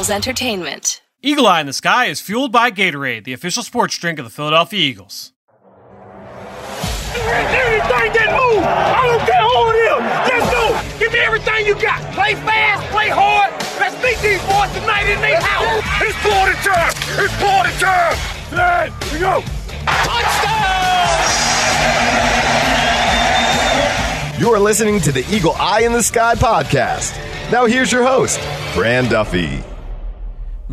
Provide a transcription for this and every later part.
Eagles Entertainment. Eagle Eye in the Sky is fueled by Gatorade, the official sports drink of the Philadelphia Eagles. Anything that moves, I don't care who it is. Let's go. Give me everything you got. Play fast, play hard. Let's beat these boys tonight in their house. It's party time. It's party time. Let's go. Touchdown. You are listening to the Eagle Eye in the Sky podcast. Now here's your host, Fran Duffy.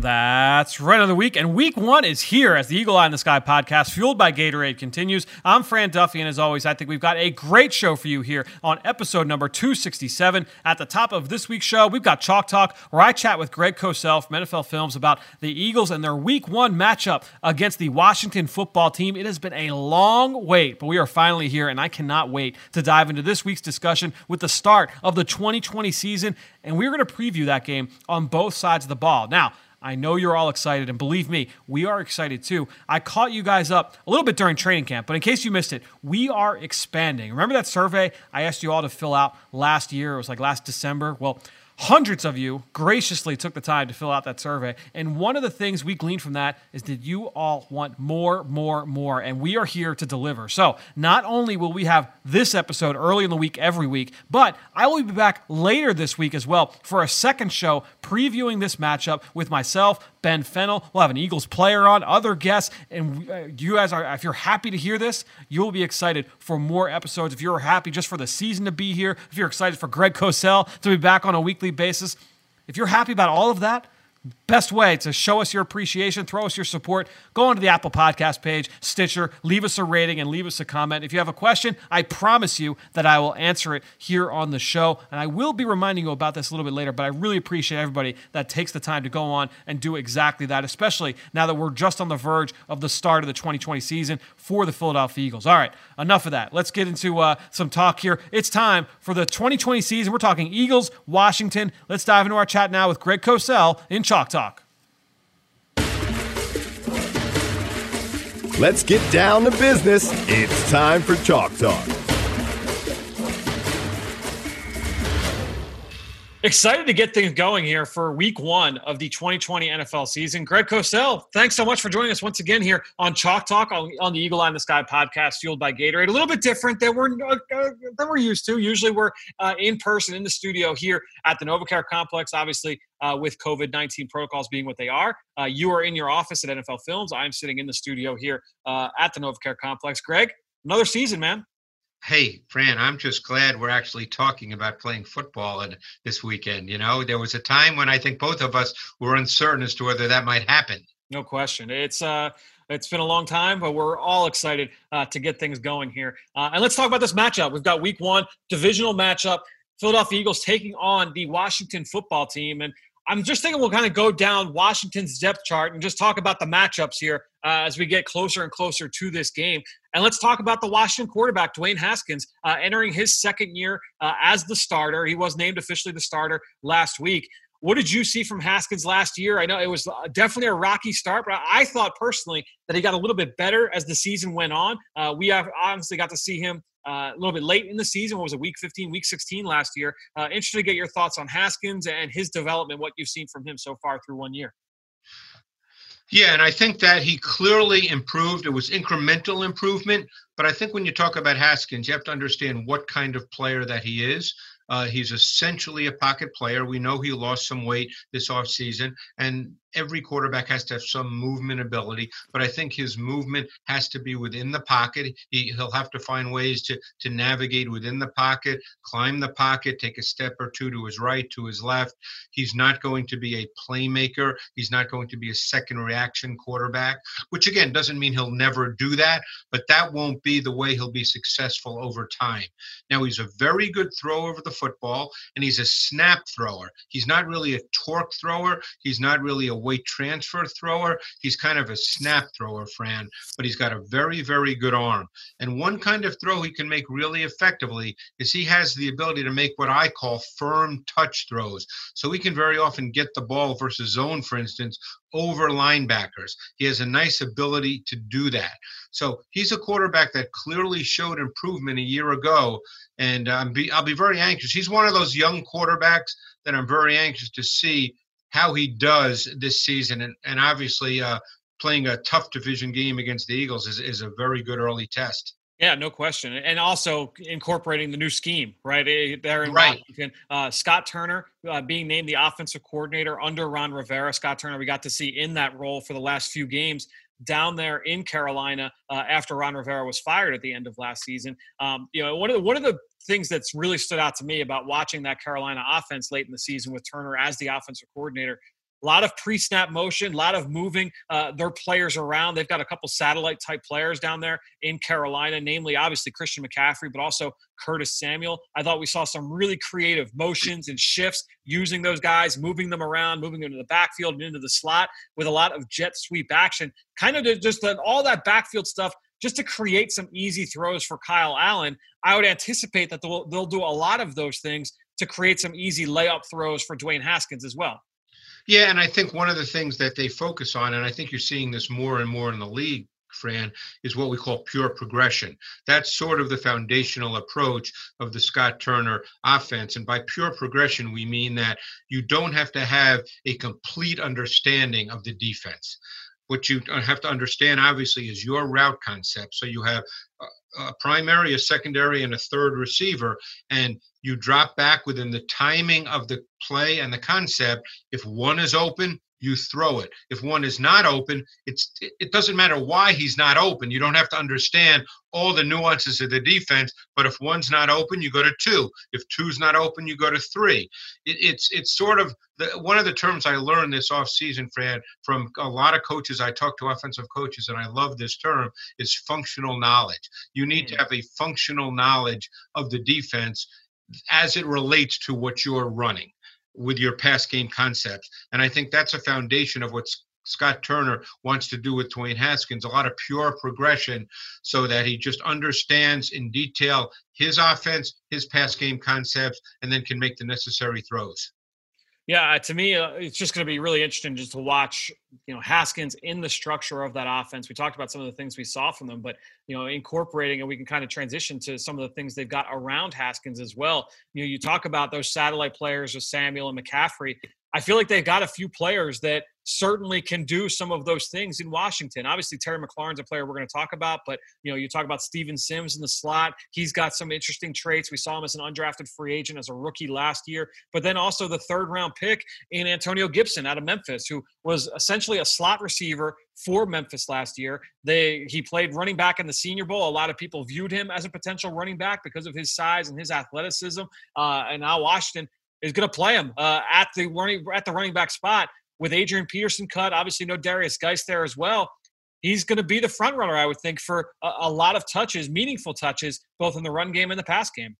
That's right, another week, and week one is here as the Eagle Eye in the Sky podcast, fueled by Gatorade, continues. I'm Fran Duffy, and as always, I think we've got a great show for you here on episode number 267. At the top of this week's show, we've got Chalk Talk, where I chat with Greg Cosell from NFL Films about the Eagles and their week one matchup against the Washington football team. It has been a long wait, but we are finally here, and I cannot wait to dive into this week's discussion with the start of the 2020 season, and we're going to preview that game on both sides of the ball. Now, I know you're all excited, and believe me, we are excited too. I caught you guys up a little bit during training camp, but in case you missed it, we are expanding. Remember that survey I asked you all to fill out last year? It was like last December. Well, hundreds of you graciously took the time to fill out that survey, and one of the things we gleaned from that is that you all want more, and we are here to deliver. So not only will we have this episode early in the week every week, but I will be back later this week as well for a second show previewing this matchup with myself, Ben Fennell. We'll have an Eagles player on, other guests, and you guys are, if you're happy to hear this, you'll be excited for more episodes. If you're happy just for the season to be here, if you're excited for Greg Cosell to be back on a weekly basis. If you're happy about all of that, best way to show us your appreciation, throw us your support, go onto the Apple Podcast page, Stitcher, leave us a rating and leave us a comment. If you have a question, I promise you that I will answer it here on the show. And I will be reminding you about this a little bit later, but I really appreciate everybody that takes the time to go on and do exactly that, especially now that we're just on the verge of the start of the 2020 season for the Philadelphia Eagles. All right, enough of that. Let's get into some talk here. It's time for the 2020 season. We're talking Eagles, Washington. Let's dive into our chat now with Greg Cosell in Chalk Talk. Let's get down to business. It's time for Chalk Talk. Excited to get things going here for week one of the 2020 NFL season. Greg Cosell, thanks so much for joining us once again here on Chalk Talk on the Eagle Eye in the Sky podcast, fueled by Gatorade. A little bit different than we're used to. Usually we're in person in the studio here at the Novacare Complex, obviously with COVID-19 protocols being what they are. You are in your office at NFL Films. I'm sitting in the studio here at the Novacare Complex. Greg, another season, man. Hey, Fran, I'm just glad we're actually talking about playing football and this weekend. You know, there was a time when I think both of us were uncertain as to whether that might happen. No question. It's been a long time, but we're all excited to get things going here. And let's talk about this matchup. We've got week one, divisional matchup, Philadelphia Eagles taking on the Washington football team. And I'm just thinking we'll kind of go down Washington's depth chart and just talk about the matchups here as we get closer and closer to this game. And let's talk about the Washington quarterback, Dwayne Haskins, entering his second year as the starter. He was named officially the starter last week. What did you see from Haskins last year? I know it was definitely a rocky start, but I thought personally that he got a little bit better as the season went on. We have obviously got to see him a little bit late in the season. What was it, week 15, week 16 last year? Interested to get your thoughts on Haskins and his development, what you've seen from him so far through 1 year. Yeah, and I think that he clearly improved. It was incremental improvement. But I think when you talk about Haskins, you have to understand what kind of player that he is. He's essentially a pocket player. We know he lost some weight this offseason, and every quarterback has to have some movement ability, but I think his movement has to be within the pocket. He'll have to find ways to navigate within the pocket, climb the pocket, take a step or two to his right, to his left. He's not going to be a playmaker. He's not going to be a second reaction quarterback, which again doesn't mean he'll never do that, but that won't be the way he'll be successful over time. Now, he's a very good thrower of the football, and he's a snap thrower. He's not really a torque thrower. He's not really a weight transfer thrower. He's kind of a snap thrower, Fran, but he's got a very, very good arm. And one kind of throw he can make really effectively is he has the ability to make what I call firm touch throws. So he can very often get the ball versus zone, for instance, over linebackers. He has a nice ability to do that. So he's a quarterback that clearly showed improvement a year ago, and I'll be very anxious. He's one of those young quarterbacks that I'm very anxious to see how he does this season. And obviously playing a tough division game against the Eagles is a very good early test. Yeah, no question. And also incorporating the new scheme, right? They're in Washington. Scott Turner being named the offensive coordinator under Ron Rivera. Scott Turner, we got to see in that role for the last few games down there in Carolina after Ron Rivera was fired at the end of last season. You know, one of the things that's really stood out to me about watching that Carolina offense late in the season with Turner as the offensive coordinator, a lot of pre-snap motion, a lot of moving their players around. They've got a couple satellite-type players down there in Carolina, namely, obviously, Christian McCaffrey, but also Curtis Samuel. I thought we saw some really creative motions and shifts using those guys, moving them around, moving them to the backfield and into the slot with a lot of jet sweep action, kind of just all that backfield stuff just to create some easy throws for Kyle Allen. I would anticipate that they'll do a lot of those things to create some easy layup throws for Dwayne Haskins as well. Yeah, and I think one of the things that they focus on, and I think you're seeing this more and more in the league, Fran, is what we call pure progression. That's sort of the foundational approach of the Scott Turner offense. And by pure progression, we mean that you don't have to have a complete understanding of the defense. What you have to understand, obviously, is your route concept. So you have a primary, a secondary, and a third receiver, and you drop back within the timing of the play and the concept. If one is open, you throw it. If one is not open, it doesn't matter why he's not open. You don't have to understand all the nuances of the defense, but if one's not open, you go to two. If two's not open, you go to three. It's sort of one of the terms I learned this offseason, Fran, from a lot of coaches. I talk to offensive coaches, and I love this term, is functional knowledge. You need to have a functional knowledge of the defense as it relates to what you're running with your pass game concepts. And I think that's a foundation of what Scott Turner wants to do with Dwayne Haskins, a lot of pure progression so that he just understands in detail his offense, his pass game concepts, and then can make the necessary throws. Yeah, to me, it's just going to be really interesting just to watch, you know, Haskins in the structure of that offense. We talked about some of the things we saw from them, but, you know, incorporating, and we can kind of transition to some of the things they've got around Haskins as well. You know, you talk about those satellite players with Samuel and McCaffrey. I feel like they've got a few players that certainly can do some of those things in Washington. Obviously, Terry McLaurin's a player we're going to talk about, but, you know, you talk about Steven Sims in the slot. He's got some interesting traits. We saw him as an undrafted free agent, as a rookie last year, but then also the third-round pick in Antonio Gibson out of Memphis, who was essentially a slot receiver for Memphis last year. He played running back in the Senior Bowl. A lot of people viewed him as a potential running back because of his size and his athleticism, and now Washington is going to play him at the running back spot with Adrian Peterson cut. Obviously, no Darius Geis there as well. He's going to be the front runner, I would think, for a lot of touches, meaningful touches, both in the run game and the pass game.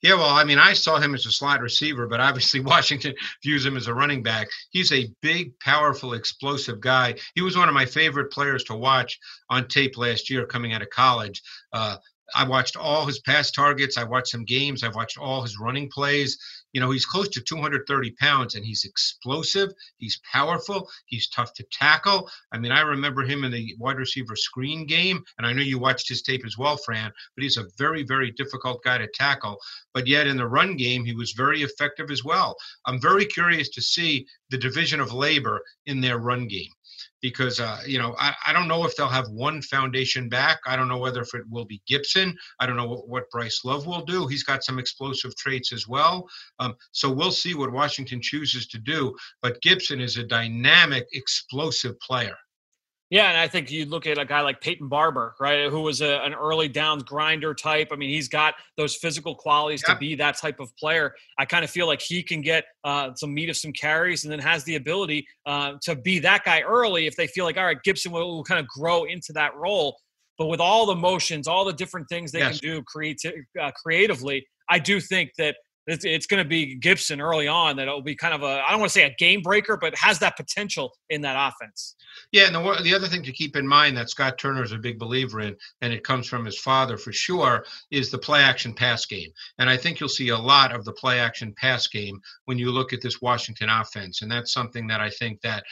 Yeah, well, I mean, I saw him as a slot receiver, but obviously Washington views him as a running back. He's a big, powerful, explosive guy. He was one of my favorite players to watch on tape last year coming out of college. I watched all his pass targets. I watched some games. I've watched all his running plays. You know, he's close to 230 pounds, and he's explosive. He's powerful. He's tough to tackle. I mean, I remember him in the wide receiver screen game, and I know you watched his tape as well, Fran, but he's a very, very difficult guy to tackle. But yet in the run game, he was very effective as well. I'm very curious to see the division of labor in their run game. Because, you know, I don't know if they'll have one foundation back. I don't know whether if it will be Gibson. I don't know what Bryce Love will do. He's got some explosive traits as well. So we'll see what Washington chooses to do. But Gibson is a dynamic, explosive player. Yeah, and I think you look at a guy like Peyton Barber, right, who was an early downs grinder type. I mean, he's got those physical qualities to be that type of player. I kind of feel like he can get some meat of some carries and then has the ability to be that guy early if they feel like, all right, Gibson will kind of grow into that role. But with all the motions, all the different things they can do creatively, I do think that it's going to be Gibson early on that it'll be kind of I don't want to say a game breaker, but has that potential in that offense. Yeah, and the other thing to keep in mind that Scott Turner is a big believer in, and it comes from his father for sure, is the play-action pass game. And I think you'll see a lot of the play-action pass game when you look at this Washington offense, and that's something that I think that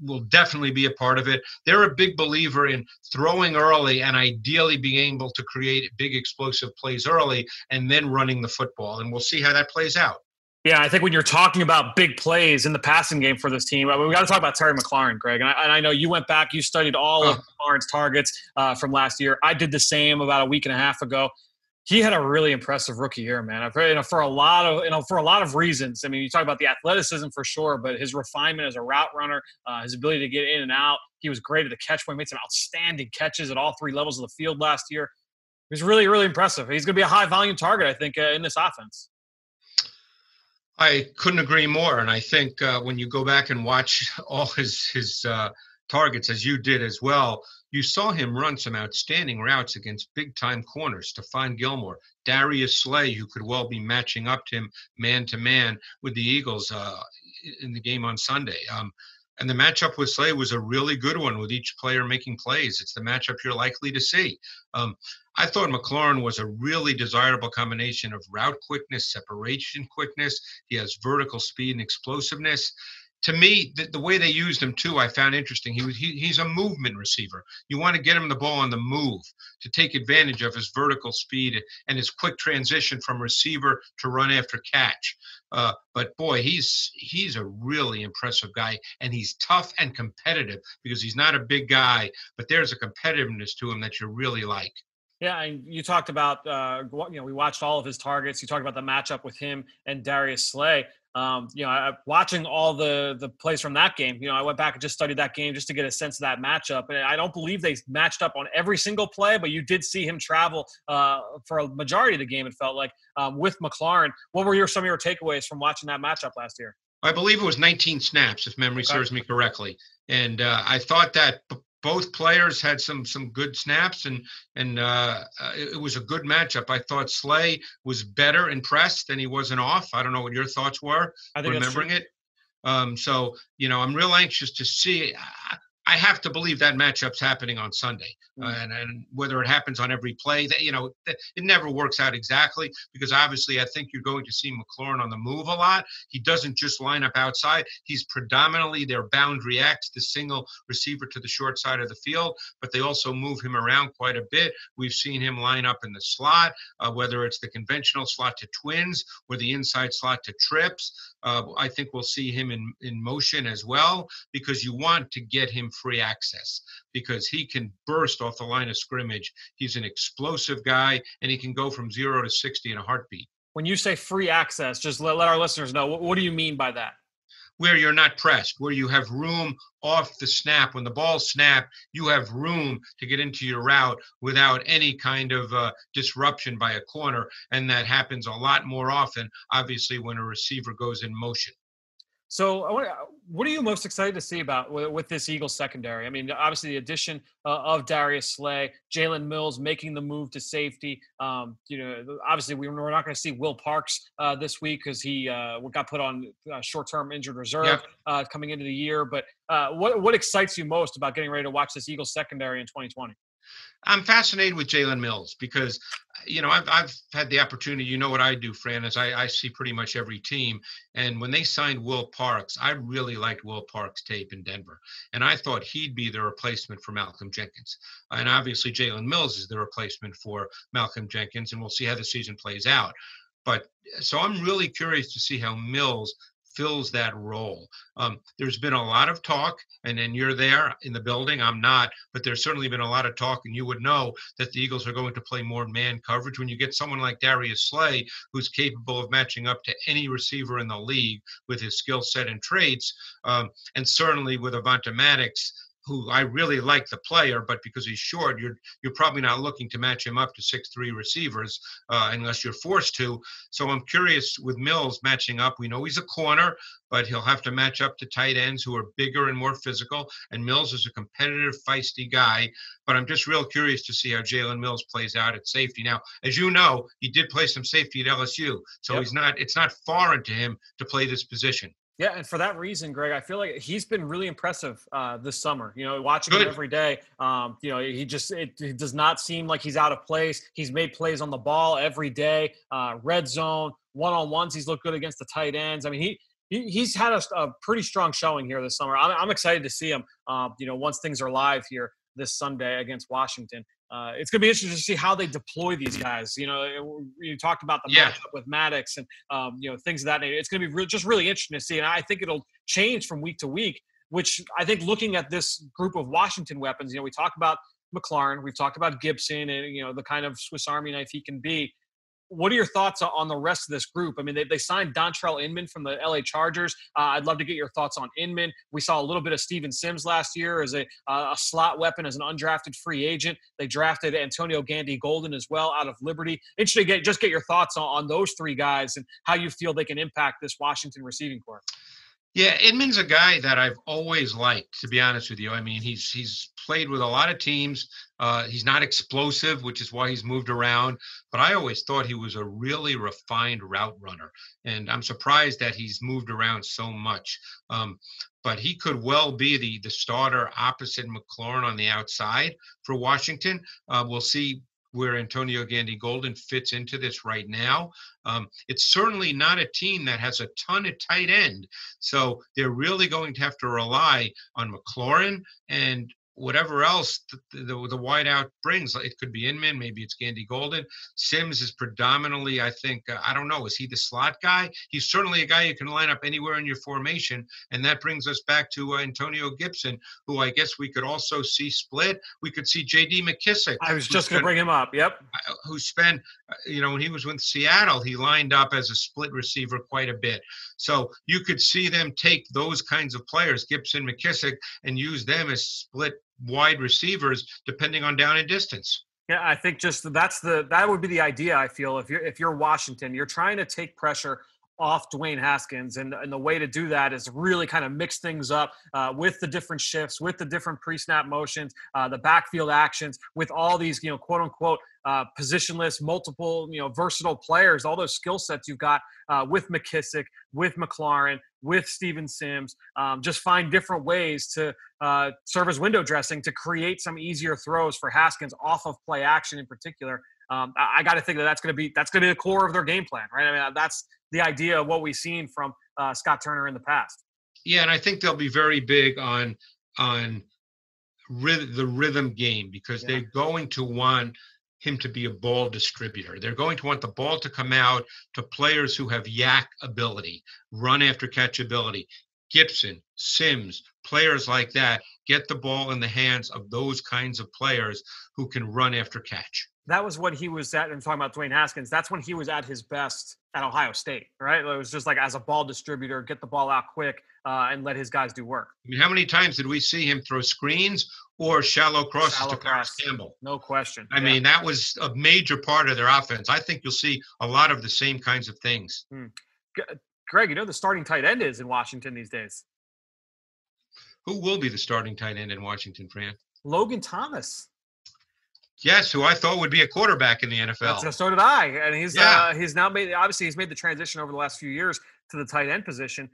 will definitely be a part of it. They're a big believer in throwing early and ideally being able to create big explosive plays early and then running the football, and we'll see how that plays out. Yeah, I think when you're talking about big plays in the passing game for this team, I mean, we got to talk about Terry McLaurin, Greg. And I know you went back, you studied all of McLaurin's targets from last year. I did the same about a week and a half ago. He had a really impressive rookie year, man. For a lot of reasons. I mean, you talk about the athleticism for sure, but his refinement as a route runner, his ability to get in and out. He was great at the catch point. Made some outstanding catches at all three levels of the field last year. He was really, really impressive. He's going to be a high volume target, I think, in this offense. I couldn't agree more. And I think when you go back and watch all his targets, as you did as well, you saw him run some outstanding routes against big-time corners, Stephon Gilmore, Darius Slay, who could well be matching up to him man-to-man with the Eagles in the game on Sunday. And the matchup with Slay was a really good one with each player making plays. It's the matchup you're likely to see. I thought McLaurin was a really desirable combination of route quickness, separation quickness. He has vertical speed and explosiveness. To me, the way they used him, too, I found interesting. He's a movement receiver. You want to get him the ball on the move to take advantage of his vertical speed and his quick transition from receiver to run after catch. But, boy, he's a really impressive guy, and he's tough and competitive because he's not a big guy, but there's a competitiveness to him that you really like. Yeah, and you talked about, we watched all of his targets. You talked about the matchup with him and Darius Slay. Watching all the plays from that game, I went back and just studied that game just to get a sense of that matchup. And I don't believe they matched up on every single play, but you did see him travel for a majority of the game, it felt like, with McLaurin. What were some of your takeaways from watching that matchup last year? I believe it was 19 snaps, if memory serves me correctly. And I thought that both players had some good snaps, and it was a good matchup. I thought Slay was better in press than he was in off. I don't know what your thoughts were remembering it. So, I'm real anxious to see. I have to believe that matchup's happening on Sunday. And whether it happens on every play, it never works out exactly because obviously I think you're going to see McLaurin on the move a lot. He doesn't just line up outside. He's predominantly their boundary X, the single receiver to the short side of the field, but they also move him around quite a bit. We've seen him line up in the slot, whether it's the conventional slot to twins or the inside slot to trips. I think we'll see him in motion as well because you want to get him free access because he can burst off the line of scrimmage. He's an explosive guy, and he can go from 0 to 60 in a heartbeat. When you say free access, just let our listeners know, what do you mean by that? Where you're not pressed, where you have room off the snap. When the ball snapped, you have room to get into your route without any kind of disruption by a corner, and that happens a lot more often, obviously, when a receiver goes in motion. So what are you most excited to see about with this Eagles secondary? I mean, obviously the addition of Darius Slay, Jalen Mills making the move to safety. Obviously we're not going to see Will Parks this week because he got put on short-term injured reserve coming into the year. But what excites you most about getting ready to watch this Eagles secondary in 2020? I'm fascinated with Jalen Mills because, I've had the opportunity, what I do, Fran, is I see pretty much every team. And when they signed Will Parks, I really liked Will Parks' tape in Denver. And I thought he'd be the replacement for Malcolm Jenkins. And obviously Jalen Mills is the replacement for Malcolm Jenkins, and we'll see how the season plays out. But so I'm really curious to see how Mills fills that role. There's been a lot of talk, and you're there in the building, I'm not, but there's certainly been a lot of talk, and you would know that the Eagles are going to play more man coverage. When you get someone like Darius Slay, who's capable of matching up to any receiver in the league with his skill set and traits, and certainly with Avonta Maddox, who I really like the player, but because he's short, you're probably not looking to match him up to 6'3" receivers unless you're forced to. So I'm curious with Mills matching up. We know he's a corner, but he'll have to match up to tight ends who are bigger and more physical. And Mills is a competitive, feisty guy. But I'm just real curious to see how Jalen Mills plays out at safety. Now, as you know, he did play some safety at LSU, so Yep. It's not foreign to him to play this position. Yeah, and for that reason, Greg, I feel like he's been really impressive this summer. Watching him every day, it does not seem like he's out of place. He's made plays on the ball every day, red zone, one-on-ones. He's looked good against the tight ends. I mean, he's had a pretty strong showing here this summer. I'm excited to see him, once things are live here this Sunday against Washington. It's going to be interesting to see how they deploy these guys. You know, you talked about the matchup with Maddox and, you know, things of that nature. It's going to be just really interesting to see. And I think it'll change from week to week, which I think looking at this group of Washington weapons, you know, we talk about McLaren, we've talked about Gibson and, you know, the kind of Swiss Army knife he can be. What are your thoughts on the rest of this group? I mean, they signed Dontrell Inman from the LA Chargers. I'd love to get your thoughts on Inman. We saw a little bit of Steven Sims last year as a slot weapon, as an undrafted free agent. They drafted Antonio Gandy-Golden as well out of Liberty. Interesting to just get your thoughts on those three guys and how you feel they can impact this Washington receiving corps. Yeah, Inman's a guy that I've always liked, to be honest with you. I mean, he's played with a lot of teams. He's not explosive, which is why he's moved around. But I always thought he was a really refined route runner. And I'm surprised that he's moved around so much. But he could well be the starter opposite McLaurin on the outside for Washington. We'll see where Antonio Gandy-Golden fits into this right now. It's certainly not a team that has a ton of tight end. So they're really going to have to rely on McLaurin and whatever else the wideout brings. It could be Inman, maybe it's Gandy-Golden. Sims is predominantly, I think, I don't know, is he the slot guy? He's certainly a guy you can line up anywhere in your formation. And that brings us back to Antonio Gibson, who I guess we could also see split. We could see J.D. McKissic. I was just going to bring him up, yep. Who spent, you know, when he was with Seattle, he lined up as a split receiver quite a bit. So you could see them take those kinds of players, Gibson, McKissic, and use them as split wide receivers depending on down and distance. Yeah, I think just that would be the idea. I feel if you're Washington, you're trying to take pressure off Dwayne Haskins, and the way to do that is really kind of mix things up with the different shifts, with the different pre-snap motions, the backfield actions, with all these, you know, quote unquote positionless, multiple, you know, versatile players, all those skill sets you've got with McKissic, with McLaurin, with Steven Sims. Just find different ways to serve as window dressing to create some easier throws for Haskins off of play action in particular. I got to think that's going to be the core of their game plan, right? I mean, that's the idea of what we've seen from Scott Turner in the past. Yeah, and I think they'll be very big on the rhythm game because they're going to want him to be a ball distributor. They're going to want the ball to come out to players who have yak ability, run after catch ability. Gibson, Sims, players like that, get the ball in the hands of those kinds of players who can run after catch. That was what he was at. I'm talking about Dwayne Haskins. That's when he was at his best at Ohio State, right? It was just like as a ball distributor, get the ball out quick and let his guys do work. I mean, how many times did we see him throw screens or shallow crosses to Clarence Campbell? No question. I mean, that was a major part of their offense. I think you'll see a lot of the same kinds of things. Greg, you know the starting tight end is in Washington these days. Who will be the starting tight end in Washington, Fran? Logan Thomas. Yes, who I thought would be a quarterback in the NFL. So did I, and he's now made. Obviously, he's made the transition over the last few years to the tight end position.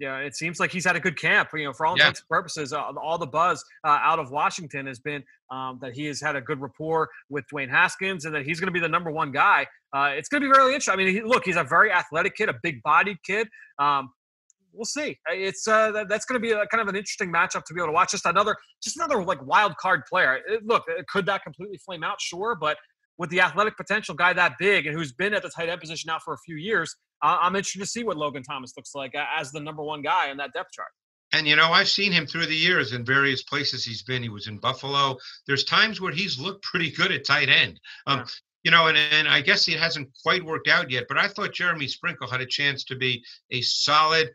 It seems like he's had a good camp. You know, for all intents and purposes, all the buzz out of Washington has been that he has had a good rapport with Dwayne Haskins, and that he's going to be the number one guy. It's going to be really interesting. I mean, he's a very athletic kid, a big-bodied kid. We'll see. It's that's going to be a kind of an interesting matchup to be able to watch. Just another like wild card player. Look, could that completely flame out? Sure, but with the athletic potential guy that big and who's been at the tight end position now for a few years, I'm interested to see what Logan Thomas looks like as the number one guy in that depth chart. And, you know, I've seen him through the years in various places he's been. He was in Buffalo. There's times where he's looked pretty good at tight end. You know, and I guess it hasn't quite worked out yet, but I thought Jeremy Sprinkle had a chance to be a solid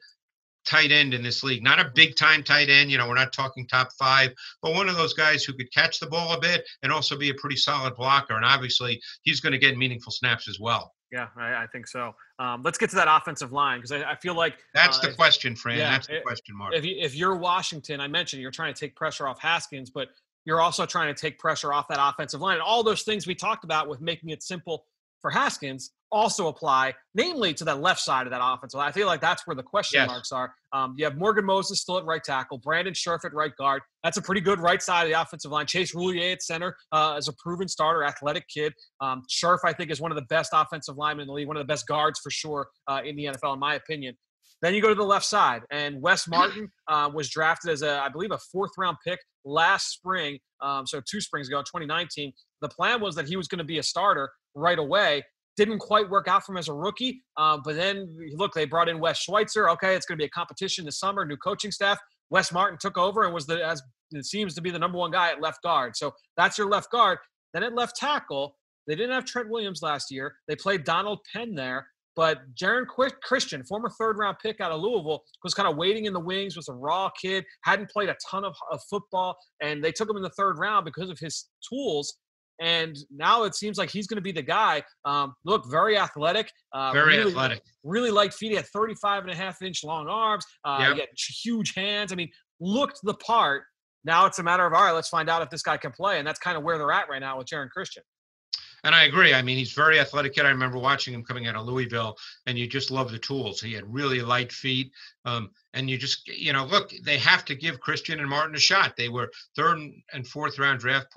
tight end in this league. Not a big time tight end, you know, we're not talking top five, but one of those guys who could catch the ball a bit and also be a pretty solid blocker. And obviously he's going to get meaningful snaps as well. Yeah, I think so. Let's get to that offensive line because I feel like that's the question, Fran. Yeah, that's the question mark. If you're Washington, I mentioned you're trying to take pressure off Haskins, but you're also trying to take pressure off that offensive line. And all those things we talked about with making it simple for Haskins also apply, namely to that left side of that offense. I feel like that's where the question marks are. You have Morgan Moses still at right tackle, Brandon Scherf at right guard. That's a pretty good right side of the offensive line. Chase Roulier at center is a proven starter, athletic kid. Scherf, I think, is one of the best offensive linemen in the league, one of the best guards for sure in the NFL, in my opinion. Then you go to the left side, and Wes Martin was drafted as, I believe, a fourth-round pick last spring, so 2 springs ago, 2019. The plan was that he was going to be a starter right away. Didn't quite work out for him as a rookie, but then, look, they brought in Wes Schweitzer. Okay, it's going to be a competition this summer, new coaching staff. Wes Martin took over and was, it seems to be, the number one guy at left guard. So that's your left guard. Then at left tackle, they didn't have Trent Williams last year. They played Donald Penn there. But Jaron Christian, former third-round pick out of Louisville, was kind of waiting in the wings, was a raw kid, hadn't played a ton of football, and they took him in the 3rd round because of his tools. And now it seems like he's going to be the guy. Look, very athletic. Very athletic. Really light feet. He had 35.5-inch long arms. He had huge hands. I mean, looked the part. Now it's a matter of, all right, let's find out if this guy can play. And that's kind of where they're at right now with Jaron Christian. And I agree. I mean, he's a very athletic kid. I remember watching him coming out of Louisville, and you just love the tools. He had really light feet. And you just, you know, look, they have to give Christian and Martin a shot. They were 3rd and 4th round draft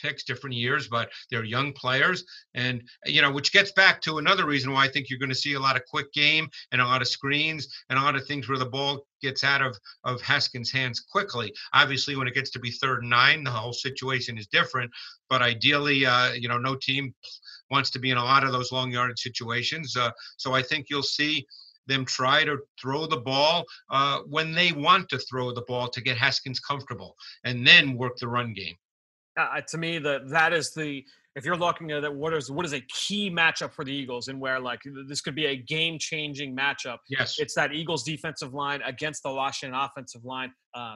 picks different years, but they're young players. And, you know, which gets back to another reason why I think you're going to see a lot of quick game and a lot of screens and a lot of things where the ball gets out of Haskins' hands quickly. Obviously, when it gets to be 3rd and 9, the whole situation is different. But ideally, you know, no team wants to be in a lot of those long yardage situations. So I think you'll see them try to throw the ball when they want to throw the ball to get Haskins comfortable and then work the run game. To me, that is the – if you're looking at that, what is a key matchup for the Eagles and where, like, this could be a game-changing matchup. Yes. It's that Eagles defensive line against the Washington offensive line.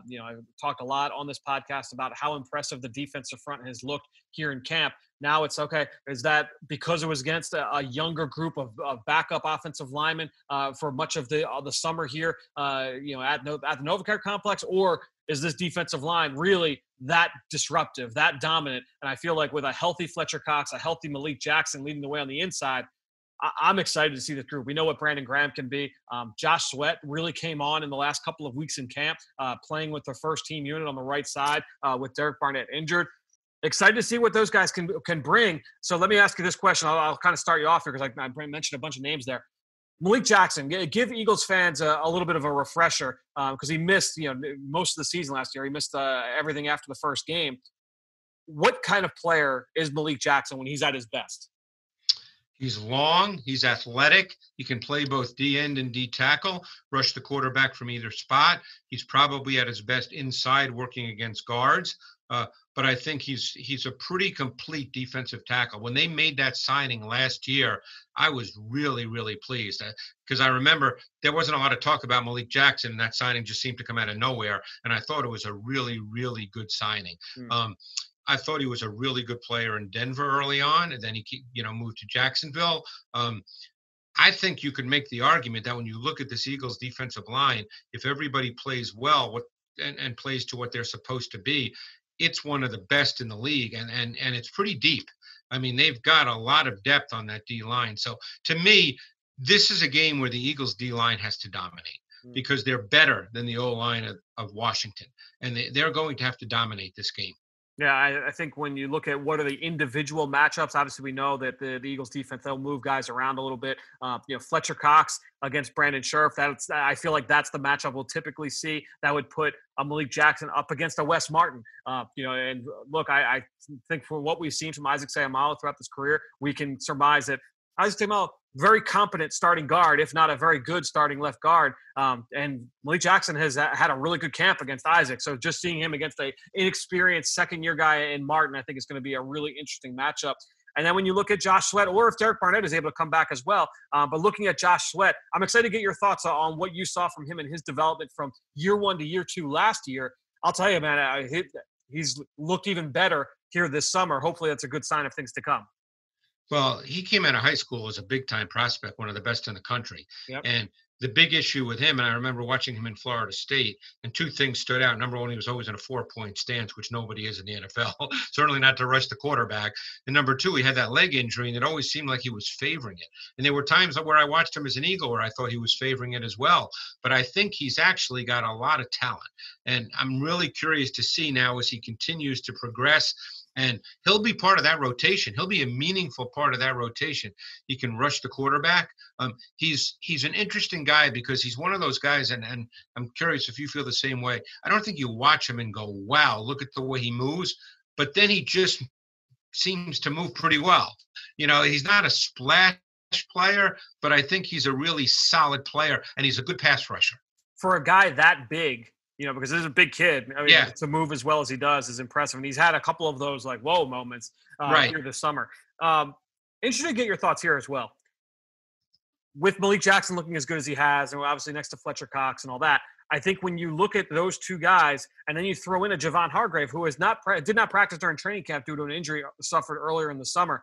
You know, I've talked a lot on this podcast about how impressive the defensive front has looked here in camp. Now it's, okay, is that because it was against a younger group of backup offensive linemen for much of the summer here, you know, at the Novacare Complex, or is this defensive line really that disruptive, that dominant? And I feel like with a healthy Fletcher Cox, a healthy Malik Jackson leading the way on the inside, I'm excited to see this group. We know what Brandon Graham can be. Josh Sweat really came on in the last couple of weeks in camp, playing with the first-team unit on the right side with Derek Barnett injured. Excited to see what those guys can bring. So let me ask you this question. I'll kind of start you off here because I mentioned a bunch of names there. Malik Jackson, give Eagles fans a little bit of a refresher because he missed, you know, most of the season last year. He missed everything after the first game. What kind of player is Malik Jackson when he's at his best? He's long. He's athletic. He can play both D end and D tackle, rush the quarterback from either spot. He's probably at his best inside working against guards. But I think he's a pretty complete defensive tackle. When they made that signing last year, I was really, really pleased because I remember there wasn't a lot of talk about Malik Jackson, and that signing just seemed to come out of nowhere. And I thought it was a really, really good signing. I thought he was a really good player in Denver early on, and then he, you know, moved to Jacksonville. I think you could make the argument that when you look at this Eagles defensive line, if everybody plays well and plays to what they're supposed to be, it's one of the best in the league, and it's pretty deep. I mean, they've got a lot of depth on that D-line. So to me, this is a game where the Eagles' D-line has to dominate because they're better than the O-line of Washington, and they're going to have to dominate this game. Yeah, I think when you look at what are the individual matchups, obviously we know that the Eagles defense, they'll move guys around a little bit. You know, Fletcher Cox against Brandon Scherf, I feel like that's the matchup we'll typically see. That would put Malik Jackson up against a Wes Martin. You know, and look, I think for what we've seen from Isaac Seumalo throughout his career, we can surmise that Isaac Seumalo, very competent starting guard, if not a very good starting left guard. And Malik Jackson has had a really good camp against Isaac. So just seeing him against an inexperienced second-year guy in Martin, I think is going to be a really interesting matchup. And then when you look at Josh Sweat, or if Derek Barnett is able to come back as well, but looking at Josh Sweat, I'm excited to get your thoughts on what you saw from him and his development from year one to year two last year. I'll tell you, man, he's looked even better here this summer. Hopefully that's a good sign of things to come. Well, he came out of high school as a big-time prospect, one of the best in the country. Yep. And the big issue with him, and I remember watching him in Florida State, and two things stood out. Number one, he was always in a 4-point stance, which nobody is in the NFL, certainly not to rush the quarterback. And number two, he had that leg injury, and it always seemed like he was favoring it. And there were times where I watched him as an Eagle where I thought he was favoring it as well. But I think he's actually got a lot of talent. And I'm really curious to see now as he continues to progress And he'll be part of that rotation. He'll be a meaningful part of that rotation. He can rush the quarterback. He's an interesting guy because he's one of those guys, and I'm curious if you feel the same way. I don't think you watch him and go, wow, look at the way he moves. But then he just seems to move pretty well. You know, he's not a splash player, but I think he's a really solid player, and he's a good pass rusher. For a guy that big, you know, because this is a big kid. I mean, yeah, to move as well as he does is impressive. And he's had a couple of those, like, whoa moments here this summer. Interested to get your thoughts here as well. With Malik Jackson looking as good as he has, and obviously next to Fletcher Cox and all that, I think when you look at those two guys and then you throw in a Javon Hargrave, who has did not practice during training camp due to an injury suffered earlier in the summer,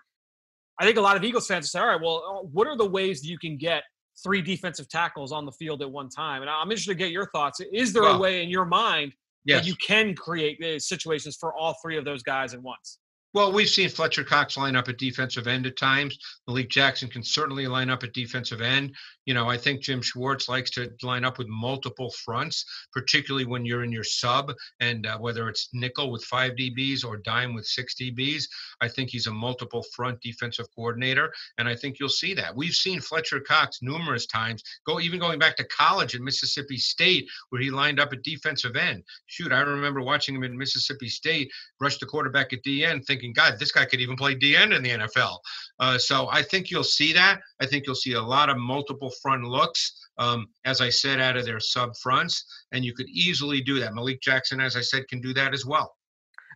I think a lot of Eagles fans say, all right, well, what are the ways that you can get three defensive tackles on the field at one time? And I'm interested to get your thoughts. Is there a way in your mind that you can create situations for all three of those guys at once? Well, we've seen Fletcher Cox line up at defensive end at times. Malik Jackson can certainly line up at defensive end. You know, I think Jim Schwartz likes to line up with multiple fronts, particularly when you're in your sub, and whether it's nickel with 5 DBs or dime with 6 DBs. I think he's a multiple front defensive coordinator, and I think you'll see that. We've seen Fletcher Cox numerous times, going back to college at Mississippi State, where he lined up at defensive end. Shoot, I remember watching him at Mississippi State, rush the quarterback at DN, thinking, God, this guy could even play DN in the NFL. So I think you'll see that. I think you'll see a lot of multiple front looks, as I said, out of their sub fronts, and you could easily do that. Malik Jackson, as I said, can do that as well.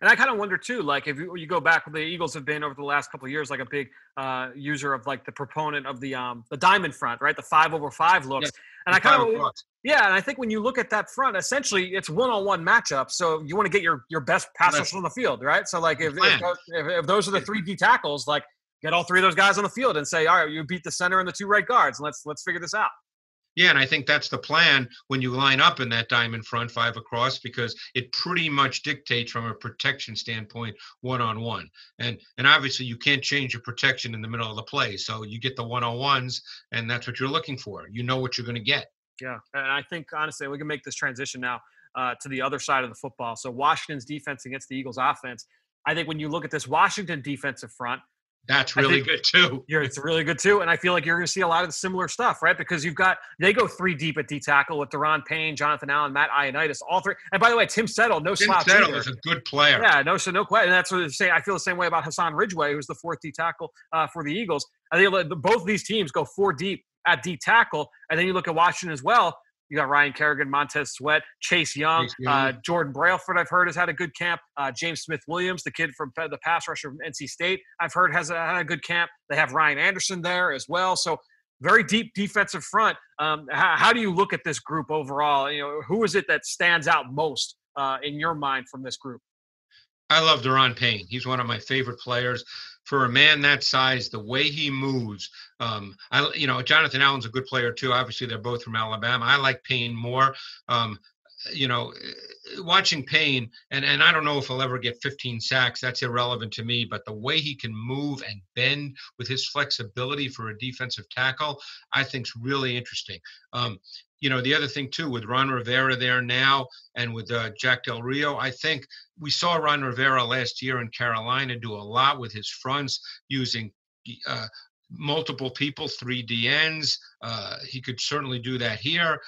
And I kind of wonder too, like if you go back, the Eagles have been over the last couple of years like a big user of like the proponent of the diamond front, right? The 5-over-5 looks. Yes, and I kind of and I think when you look at that front, essentially it's one-on-one matchup. So you want to get your best pass rusher on the field, right? So like if those are the three D tackles, like get all three of those guys on the field and say, all right, you beat the center and the two right guards, and let's figure this out. Yeah, and I think that's the plan when you line up in that diamond front 5 across, because it pretty much dictates from a protection standpoint one-on-one. And obviously you can't change your protection in the middle of the play. So you get the one-on-ones, and that's what you're looking for. You know what you're going to get. Yeah, and I think, honestly, we can make this transition now to the other side of the football. So Washington's defense against the Eagles' offense. I think when you look at this Washington defensive front, that's really good, too. It's really good, too. And I feel like you're going to see a lot of the similar stuff, right? Because they go three deep at D-tackle with Daron Payne, Jonathan Allen, Matt Ioannidis, all three. And by the way, Tim Settle, no slouch either. Tim Settle is a good player. Yeah, no question. And that's what I'm saying. I feel the same way about Hassan Ridgeway, who's the 4th D-tackle for the Eagles. I think both of these teams go 4 deep at D-tackle. And then you look at Washington as well. You got Ryan Kerrigan, Montez Sweat, Chase Young, Jordan Brailford, I've heard, has had a good camp. James Smith-Williams, the kid from the pass rusher from NC State, I've heard has had a good camp. They have Ryan Anderson there as well. So very deep defensive front. How do you look at this group overall? You know, who is it that stands out most in your mind from this group? I love Daron Payne. He's one of my favorite players. For a man that size, the way he moves, Jonathan Allen's a good player too. Obviously, they're both from Alabama. I like Payne more. Watching Payne, and I don't know if he'll ever get 15 sacks. That's irrelevant to me. But the way he can move and bend with his flexibility for a defensive tackle, I think is really interesting. The other thing, too, with Ron Rivera there now and with Jack Del Rio, I think we saw Ron Rivera last year in Carolina do a lot with his fronts using multiple people, 3 DNs. He could certainly do that here.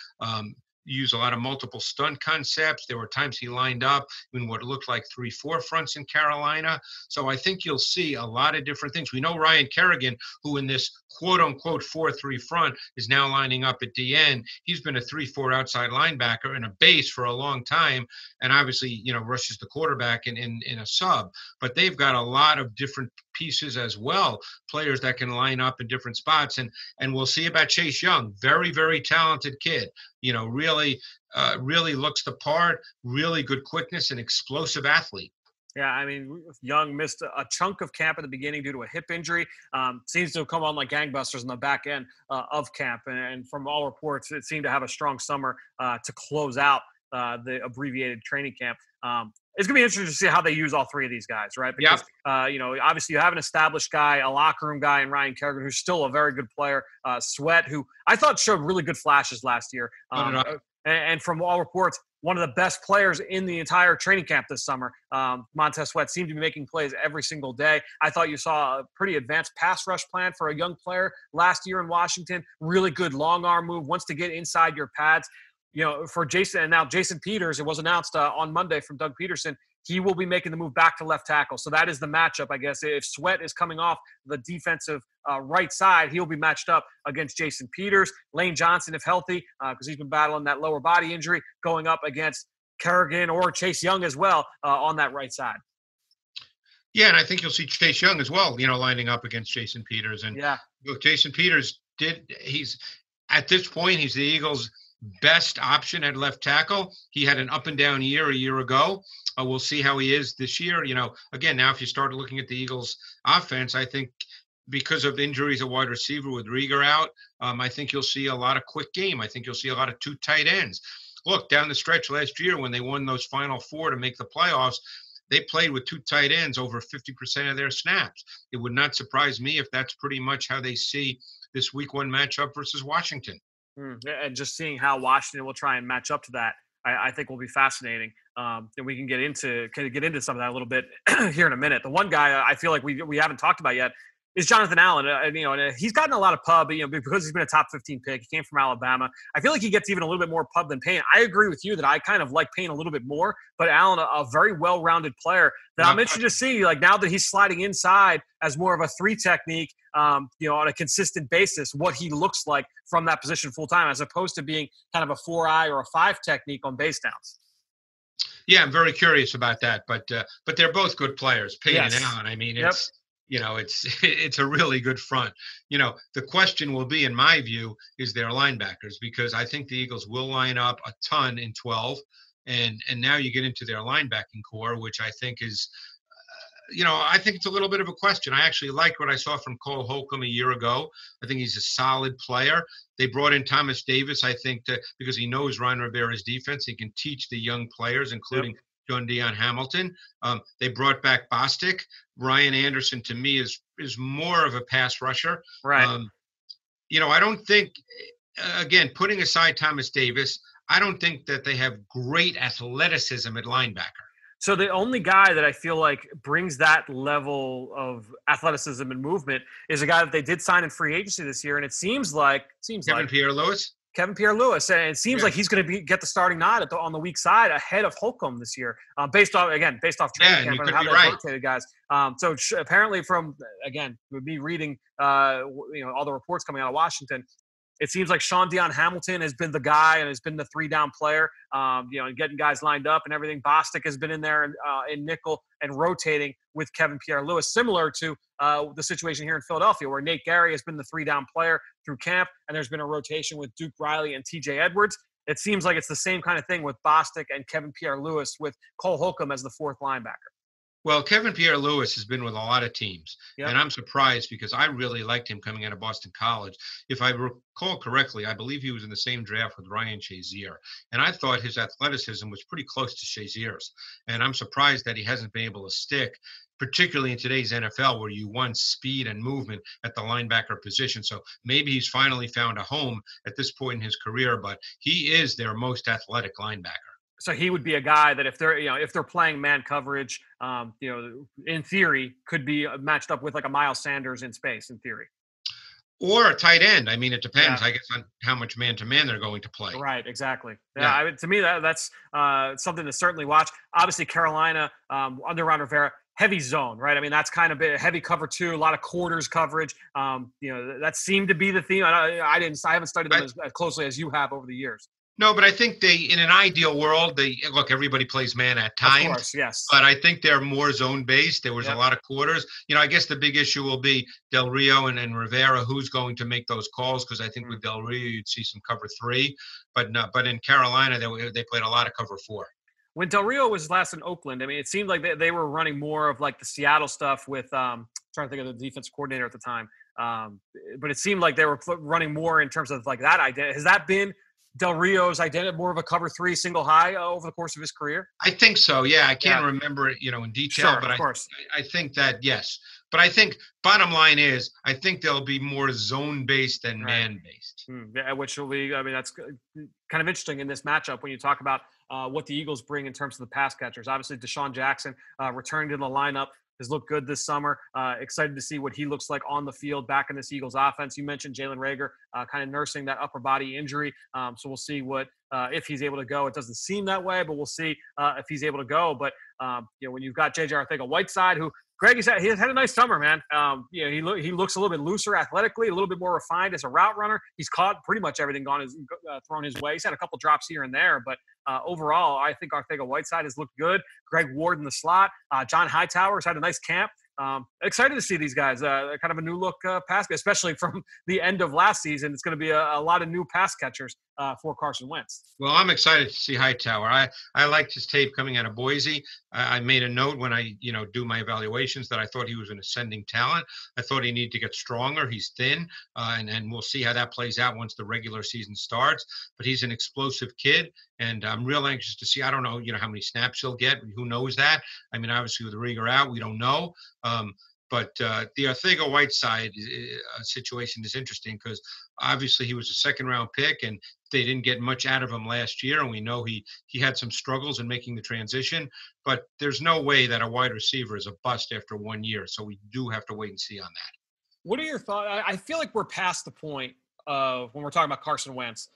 Use a lot of multiple stunt concepts. There were times he lined up in what looked like 3-4 fronts in Carolina. So I think you'll see a lot of different things. We know Ryan Kerrigan, who in this quote-unquote 4-3 front is now lining up at DN. He's been a 3-4 outside linebacker and a base for a long time, and obviously, rushes the quarterback in a sub. But they've got a lot of different pieces as well, players that can line up in different spots. And we'll see about Chase Young, very, very talented kid, really looks the part, really good quickness and explosive athlete. Yeah, I mean, Young missed a chunk of camp at the beginning due to a hip injury. Seems to have come on like gangbusters in the back end of camp. And from all reports, it seemed to have a strong summer to close out the abbreviated training camp. It's going to be interesting to see how they use all three of these guys, right? Because, obviously you have an established guy, a locker room guy in Ryan Kerrigan, who's still a very good player. Sweat, who I thought showed really good flashes last year. And from all reports, one of the best players in the entire training camp this summer. Montez Sweat seemed to be making plays every single day. I thought you saw a pretty advanced pass rush plan for a young player last year in Washington. Really good long arm move, wants to get inside your pads. You know, for Jason, and now Jason Peters, it was announced on Monday from Doug Peterson, he will be making the move back to left tackle. So that is the matchup, I guess. If Sweat is coming off the defensive right side, he'll be matched up against Jason Peters. Lane Johnson, if healthy, because he's been battling that lower body injury, going up against Kerrigan or Chase Young as well on that right side. Yeah, and I think you'll see Chase Young as well, you know, lining up against Jason Peters. And yeah, look, Jason Peters he's at this point, he's the Eagles' best option at left tackle. He had an up and down year a year ago. We'll see how he is this year. You know, again, now if you start looking at the Eagles offense, I think because of injuries, a wide receiver with Rieger out, I think you'll see a lot of quick game. I think you'll see a lot of two tight ends. Look, down the stretch last year when they won those final four to make the playoffs, they played with two tight ends over 50% of their snaps. It would not surprise me if that's pretty much how they see this week one matchup versus Washington. And just seeing how Washington will try and match up to that, I think will be fascinating. And we can get into some of that a little bit here in a minute. The one guy I feel like we haven't talked about yet is Jonathan Allen. You know, and he's gotten a lot of pub, you know, because he's been a top 15 pick. He came from Alabama. I feel like he gets even a little bit more pub than Payne. I agree with you that I kind of like Payne a little bit more, but Allen, a very well-rounded player that I'm interested to see, like now that he's sliding inside as more of a three technique, you know, on a consistent basis, what he looks like from that position full-time, as opposed to being kind of a 4-eye or a 5 technique on base downs. Yeah, I'm very curious about that, but they're both good players, Payne and Allen. I mean, it's... Yep. You know, it's a really good front. You know, the question will be, in my view, is their linebackers, because I think the Eagles will line up a ton in 12, and now you get into their linebacking core, which I think is, you know, I think it's a little bit of a question. I actually liked what I saw from Cole Holcomb a year ago. I think he's a solid player. They brought in Thomas Davis, I think, because he knows Ron Rivera's defense. He can teach the young players, including Deion Hamilton. They brought back Bostic. Ryan Anderson, to me, is more of a pass rusher. Right. You know, I don't think, again, putting aside Thomas Davis, I don't think that they have great athleticism at linebacker. So the only guy that I feel like brings that level of athleticism and movement is a guy that they did sign in free agency this year, and it seems like Kevin Pierre-Lewis. Kevin Pierre-Lewis, and it seems like he's going to get the starting nod on the weak side ahead of Holcomb this year, based off training camp and how they rotated guys. So apparently, from again, would be reading you know, all the reports coming out of Washington, it seems like Deion Hamilton has been the guy and has been the three-down player, you know, and getting guys lined up and everything. Bostic has been in there in nickel and rotating with Kevin Pierre-Lewis, similar to the situation here in Philadelphia where Nate Gary has been the three-down player through camp, and there's been a rotation with Duke Riley and T.J. Edwards. It seems like it's the same kind of thing with Bostic and Kevin Pierre-Lewis with Cole Holcomb as the fourth linebacker. Well, Kevin Pierre-Lewis has been with a lot of teams, and I'm surprised because I really liked him coming out of Boston College. If I recall correctly, I believe he was in the same draft with Ryan Shazier, and I thought his athleticism was pretty close to Shazier's, and I'm surprised that he hasn't been able to stick, particularly in today's NFL where you want speed and movement at the linebacker position. So maybe he's finally found a home at this point in his career, but he is their most athletic linebacker. So he would be a guy that if they're playing man coverage, you know, in theory, could be matched up with like a Miles Sanders in space, in theory. Or a tight end. I mean, it depends, I guess, on how much man-to-man they're going to play. Right, exactly. Yeah. I mean, to me, that's something to certainly watch. Obviously, Carolina, under Ron Rivera, heavy zone, right? I mean, that's kind of a heavy cover too, a lot of quarters coverage. You know, that seemed to be the theme. I haven't studied them as closely as you have over the years. No, but I think in an ideal world, everybody plays man at times. Of course, yes. But I think they're more zone-based. There was a lot of quarters. You know, I guess the big issue will be Del Rio and Rivera, who's going to make those calls, because I think with Del Rio, you'd see some cover three. But in Carolina, they played a lot of cover four. When Del Rio was last in Oakland, I mean, it seemed like they were running more of like the Seattle stuff with trying to think of the defense coordinator at the time. But it seemed like they were running more in terms of like that identity. Has that been – Del Rio's identity, more of a cover three single high over the course of his career? I think so. Yeah. I can't remember it, you know, in detail, but I think that, yes, But I think bottom line is, I think they'll be more zone-based than man-based. Yeah, which will lead, I mean, that's kind of interesting in this matchup when you talk about what the Eagles bring in terms of the pass catchers. Obviously, Deshaun Jackson returning to the lineup has looked good this summer. Excited to see what he looks like on the field back in this Eagles offense. You mentioned Jalen Reagor kind of nursing that upper body injury. So we'll see what if he's able to go. It doesn't seem that way, but we'll see if he's able to go. But, you know, when you've got J.J. Arcega-Whiteside, who Greg, he's had a nice summer, man. You know, he looks a little bit looser athletically, a little bit more refined as a route runner. He's caught pretty much everything thrown his way. He's had a couple drops here and there, but overall, I think Arcega-Whiteside has looked good. Greg Ward in the slot. John Hightower's had a nice camp. Excited to see these guys. Kind of a new look pass, especially from the end of last season. It's going to be a lot of new pass catchers for Carson Wentz. Well, I'm excited to see Hightower. I liked his tape coming out of Boise. I made a note when I do my evaluations that I thought he was an ascending talent. I thought he needed to get stronger. He's thin, and we'll see how that plays out once the regular season starts. But he's an explosive kid, and I'm real anxious to see. I don't know, how many snaps he'll get. Who knows that? I mean, obviously with Rieger out, we don't know. But the Arcega-Whiteside situation is interesting because obviously he was a second-round pick and they didn't get much out of him last year, and we know he had some struggles in making the transition. But there's no way that a wide receiver is a bust after 1 year, so we do have to wait and see on that. What are your thoughts? I feel like we're past the point of when we're talking about Carson Wentz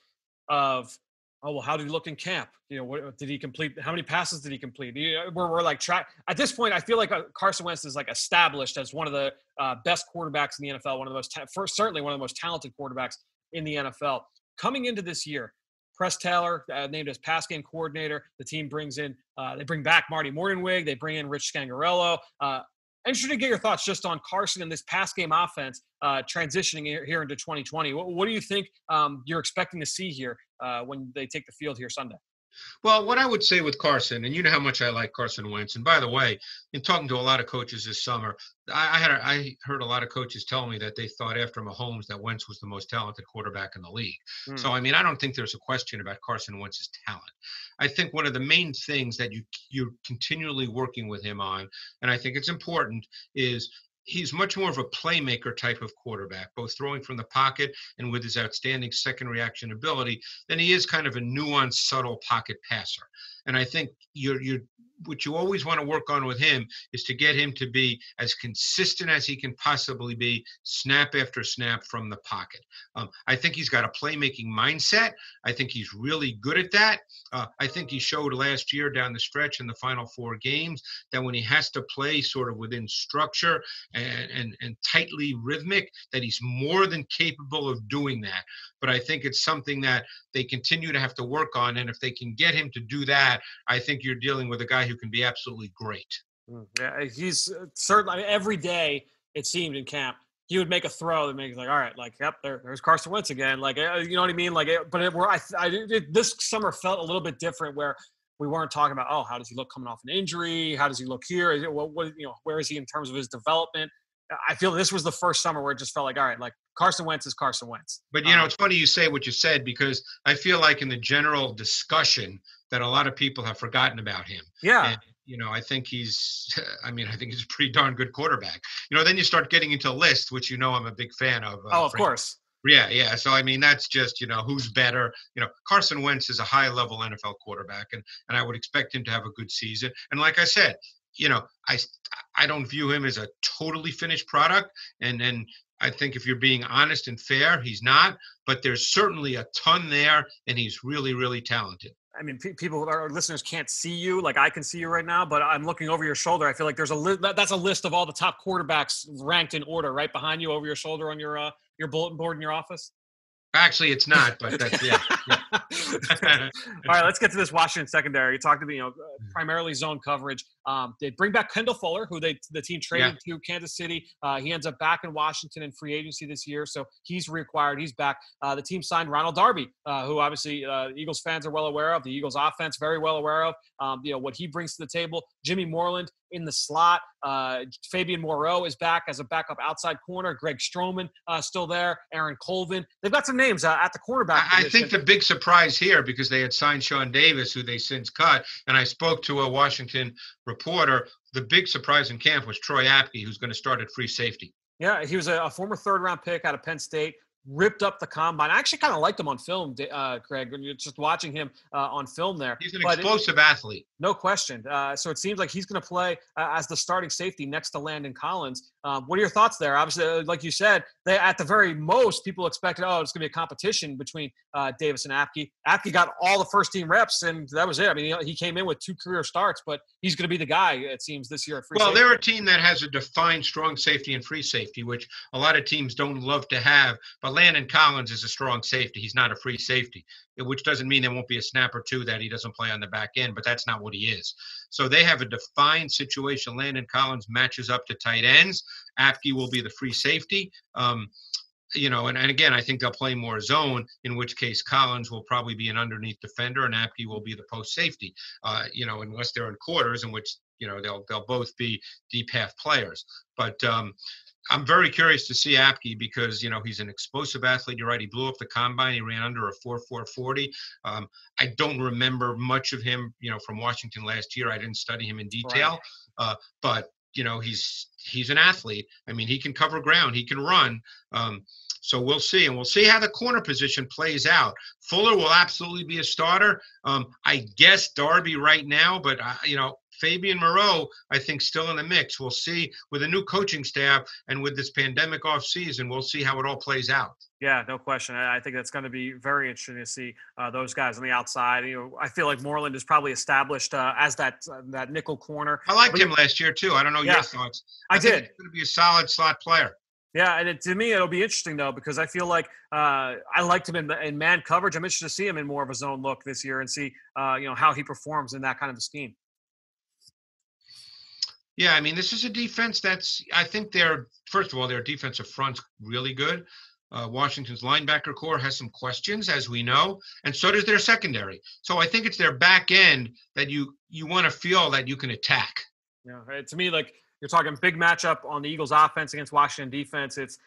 of, oh, well, how did he look in camp? What did he complete? How many passes did he complete? We're like track at this point. I feel like Carson Wentz is like established as one of the best quarterbacks in the NFL, one of the most certainly one of the most talented quarterbacks in the NFL. Coming into this year, Press Taylor named as pass game coordinator. The team brings in they bring back Marty Mortenwig. They bring in Rich Scangarello. Interested to get your thoughts just on Carson and this pass game offense transitioning here into 2020. What do you think you're expecting to see here when they take the field here Sunday? Well, what I would say with Carson, and you know how much I like Carson Wentz, and by the way, in talking to a lot of coaches this summer, I heard a lot of coaches tell me that they thought after Mahomes that Wentz was the most talented quarterback in the league. So, I mean, I don't think there's a question about Carson Wentz's talent. I think one of the main things that you're continually working with him on, and I think it's important, is he's much more of a playmaker type of quarterback, both throwing from the pocket and with his outstanding second reaction ability, than he is kind of a nuanced, subtle pocket passer. And I think what you always want to work on with him is to get him to be as consistent as he can possibly be, snap after snap from the pocket. I think he's got a playmaking mindset. I think he's really good at that. I think he showed last year down the stretch in the final four games that when he has to play sort of within structure and tightly rhythmic, that he's more than capable of doing that. But I think it's something that they continue to have to work on. And if they can get him to do that, I think you're dealing with a guy who can be absolutely great. Yeah, he's certainly, I mean, every day it seemed in camp, he would make a throw that makes like, all right, like, yep, there's Carson Wentz again. Like, you know what I mean? Like, this summer felt a little bit different where we weren't talking about, oh, how does he look coming off an injury? How does he look here? Is it, where is he in terms of his development? I feel this was the first summer where it just felt like, all right, like Carson Wentz is Carson Wentz. But, it's funny you say what you said, because I feel like in the general discussion that a lot of people have forgotten about him. Yeah. And, I think he's a pretty darn good quarterback. Then you start getting into lists, which, I'm a big fan of. Of course. Yeah. Yeah. So, I mean, that's just, who's better. Carson Wentz is a high level NFL quarterback, and I would expect him to have a good season. And like I said, I don't view him as a totally finished product. And I think if you're being honest and fair, he's not. But there's certainly a ton there, and he's really, really talented. I mean, people, our listeners can't see you like I can see you right now, but I'm looking over your shoulder. I feel like there's that's a list of all the top quarterbacks ranked in order right behind you over your shoulder on your bulletin board in your office. Actually, it's not, but that's, yeah. All right, let's get to this Washington secondary. You talked about, primarily zone coverage. They bring back Kendall Fuller, who the team traded to Kansas City. He ends up back in Washington in free agency this year, so he's reacquired. He's back. The team signed Ronald Darby, who obviously Eagles fans are well aware of, the Eagles offense very well aware of, what he brings to the table. Jimmy Moreland in the slot. Fabian Moreau is back as a backup outside corner. Greg Stroman still there. Aaron Colvin. They've got some names at the cornerback position. I think the big surprise here, because they had signed Sean Davis, who they since cut, and I spoke to a Washington reporter, the big surprise in camp was Troy Apke, who's going to start at free safety. Yeah, he was a former third-round pick out of Penn State. Ripped up the combine. I actually kind of liked him on film, Craig, when you're just watching him on film there. He's an explosive athlete. No question. So it seems like he's going to play as the starting safety next to Landon Collins. What are your thoughts there? Obviously, like you said, they, at the very most, people expected, it's going to be a competition between Davis and Apke. Apke got all the first-team reps, and that was it. I mean, he came in with 2 career starts, but he's going to be the guy, it seems, this year at free safety. Well, they're a team that has a defined strong safety and free safety, which a lot of teams don't love to have, but Landon Collins is a strong safety. He's not a free safety, which doesn't mean there won't be a snap or two that he doesn't play on the back end, but that's not what he is. So they have a defined situation. Landon Collins matches up to tight ends. Apke will be the free safety. And again, I think they'll play more zone, in which case Collins will probably be an underneath defender and Apke will be the post safety, unless they're in quarters, in which, they'll both be deep half players. But I'm very curious to see Apke because, he's an explosive athlete. You're right. He blew up the combine. He ran under a 4.40. I don't remember much of him, from Washington last year. I didn't study him in detail, right. But he's an athlete. I mean, he can cover ground. He can run. So we'll see. And we'll see how the corner position plays out. Fuller will absolutely be a starter. I guess Darby right now, but Fabian Moreau, I think, still in the mix. We'll see with a new coaching staff and with this pandemic offseason, we'll see how it all plays out. Yeah, no question. I think that's going to be very interesting to see those guys on the outside. I feel like Moreland is probably established as that nickel corner. I liked him last year, too. I don't know your thoughts. I did. He's going to be a solid slot player. Yeah, and to me, it'll be interesting, though, because I feel like I liked him in man coverage. I'm interested to see him in more of a zone look this year and see how he performs in that kind of a scheme. Yeah, I mean, this is a defense first of all, their defensive front's really good. Washington's linebacker corps has some questions, as we know, and so does their secondary. So I think it's their back end that you want to feel that you can attack. Yeah, right. To me, like you're talking big matchup on the Eagles offense against Washington defense. It's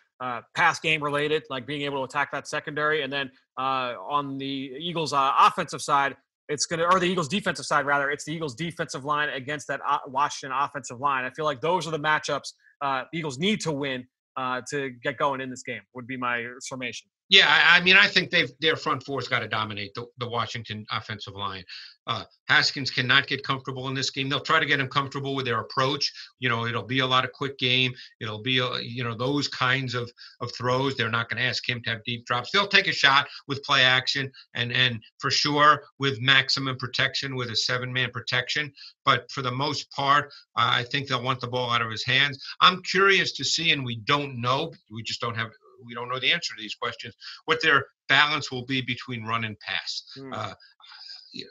pass game related, like being able to attack that secondary. And then on the Eagles offensive side, the Eagles defensive side, rather. It's the Eagles defensive line against that Washington offensive line. I feel like those are the matchups the Eagles need to win to get going in this game, would be my summation. Yeah, I mean, I think their front four's got to dominate the Washington offensive line. Haskins cannot get comfortable in this game. They'll try to get him comfortable with their approach. It'll be a lot of quick game. It'll be, those kinds of throws. They're not going to ask him to have deep drops. They'll take a shot with play action and for sure with maximum protection, with a 7-man protection. But for the most part, I think they'll want the ball out of his hands. I'm curious to see, and we don't know. We don't know the answer to these questions, what their balance will be between run and pass.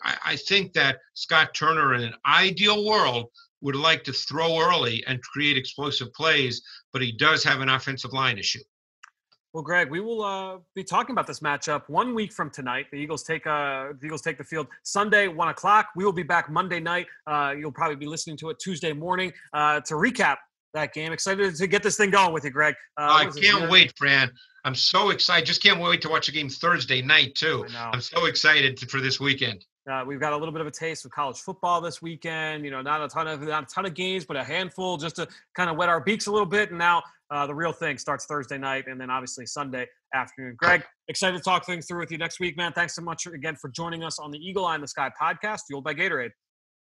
I think that Scott Turner in an ideal world would like to throw early and create explosive plays, but he does have an offensive line issue. Well, Greg, we will be talking about this matchup 1 week from tonight. The Eagles take the field Sunday, 1:00. We will be back Monday night. You'll probably be listening to it Tuesday morning to recap that game. Excited to get this thing going with you, Greg. I can't wait, Fran. I'm so excited. Just can't wait to watch the game Thursday night, too. I'm so excited for this weekend. We've got a little bit of a taste of college football this weekend. Not a ton of games, but a handful just to kind of wet our beaks a little bit. And now the real thing starts Thursday night and then obviously Sunday afternoon. Greg, excited to talk things through with you next week, man. Thanks so much again for joining us on the Eagle Eye in the Sky podcast, fueled by Gatorade.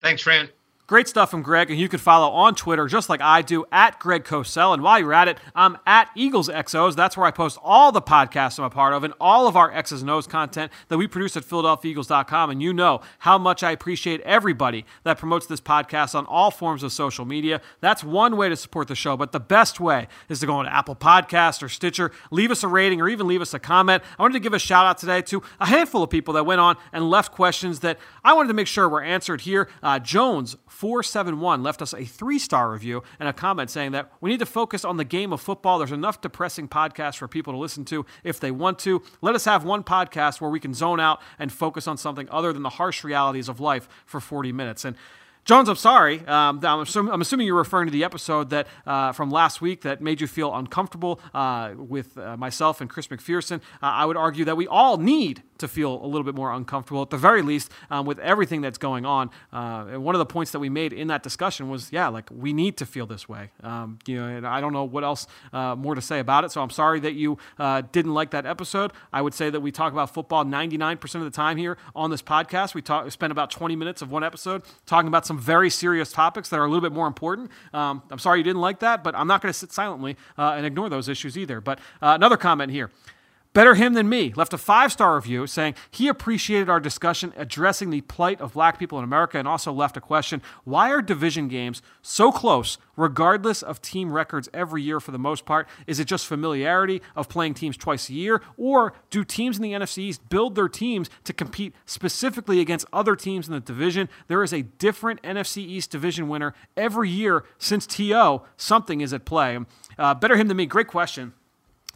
Thanks, Fran. Great stuff from Greg, and you can follow on Twitter just like I do, at Greg Cosell. And while you're at it, I'm at EaglesXOs. That's where I post all the podcasts I'm a part of and all of our X's and O's content that we produce at PhiladelphiaEagles.com. And you know how much I appreciate everybody that promotes this podcast on all forms of social media. That's one way to support the show, but the best way is to go on Apple Podcasts or Stitcher, leave us a rating, or even leave us a comment. I wanted to give a shout-out today to a handful of people that went on and left questions that I wanted to make sure were answered here. Jones, 471, left us a 3-star review and a comment saying that we need to focus on the game of football. There's enough depressing podcasts for people to listen to if they want to. Let us have one podcast where we can zone out and focus on something other than the harsh realities of life for 40 minutes. And Jones, I'm sorry. I'm assuming you're referring to the episode that from last week that made you feel uncomfortable with myself and Chris McPherson. I would argue that we all need to feel a little bit more uncomfortable, at the very least, with everything that's going on. And one of the points that we made in that discussion was, we need to feel this way. And I don't know what else more to say about it. So I'm sorry that you didn't like that episode. I would say that we talk about football 99% of the time here on this podcast. We spend about 20 minutes of one episode talking about some very serious topics that are a little bit more important. I'm sorry you didn't like that, but I'm not going to sit silently and ignore those issues either. But another comment here. Better Him Than Me left a 5-star review saying he appreciated our discussion addressing the plight of black people in America, and also left a question: why are division games so close regardless of team records every year for the most part? Is it just familiarity of playing teams twice a year, or do teams in the NFC East build their teams to compete specifically against other teams in the division? There is a different NFC East division winner every year since TO. Something is at play. Better Him Than Me, great question.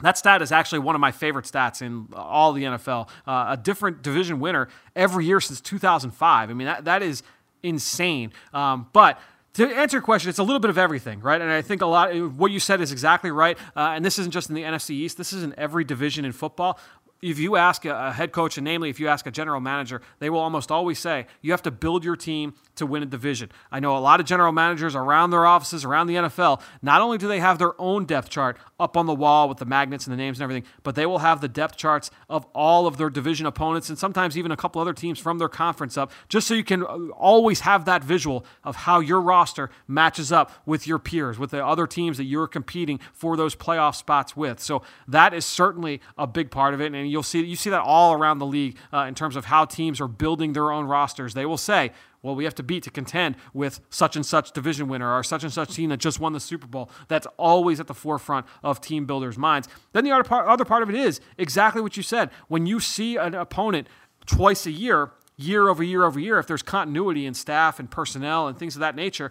That stat is actually one of my favorite stats in all the NFL. A different division winner every year since 2005. I mean, that is insane. But to answer your question, it's a little bit of everything, right? And I think a lot of what you said is exactly right. And this isn't just in the NFC East. This is in every division in football. If you ask a head coach, and namely if you ask a general manager, they will almost always say, you have to build your team to win a division. I know a lot of general managers around their offices, around the NFL, not only do they have their own depth chart up on the wall with the magnets and the names and everything, but they will have the depth charts of all of their division opponents and sometimes even a couple other teams from their conference up, just so you can always have that visual of how your roster matches up with your peers, with the other teams that you're competing for those playoff spots with. So that is certainly a big part of it. And you see that all around the league in terms of how teams are building their own rosters. They will say, well, we have to beat to contend with such and such division winner or such and such team that just won the Super Bowl. That's always at the forefront of team builders' minds. Then the other part of it is exactly what you said. When you see an opponent twice a year, year over year over year, if there's continuity in staff and personnel and things of that nature,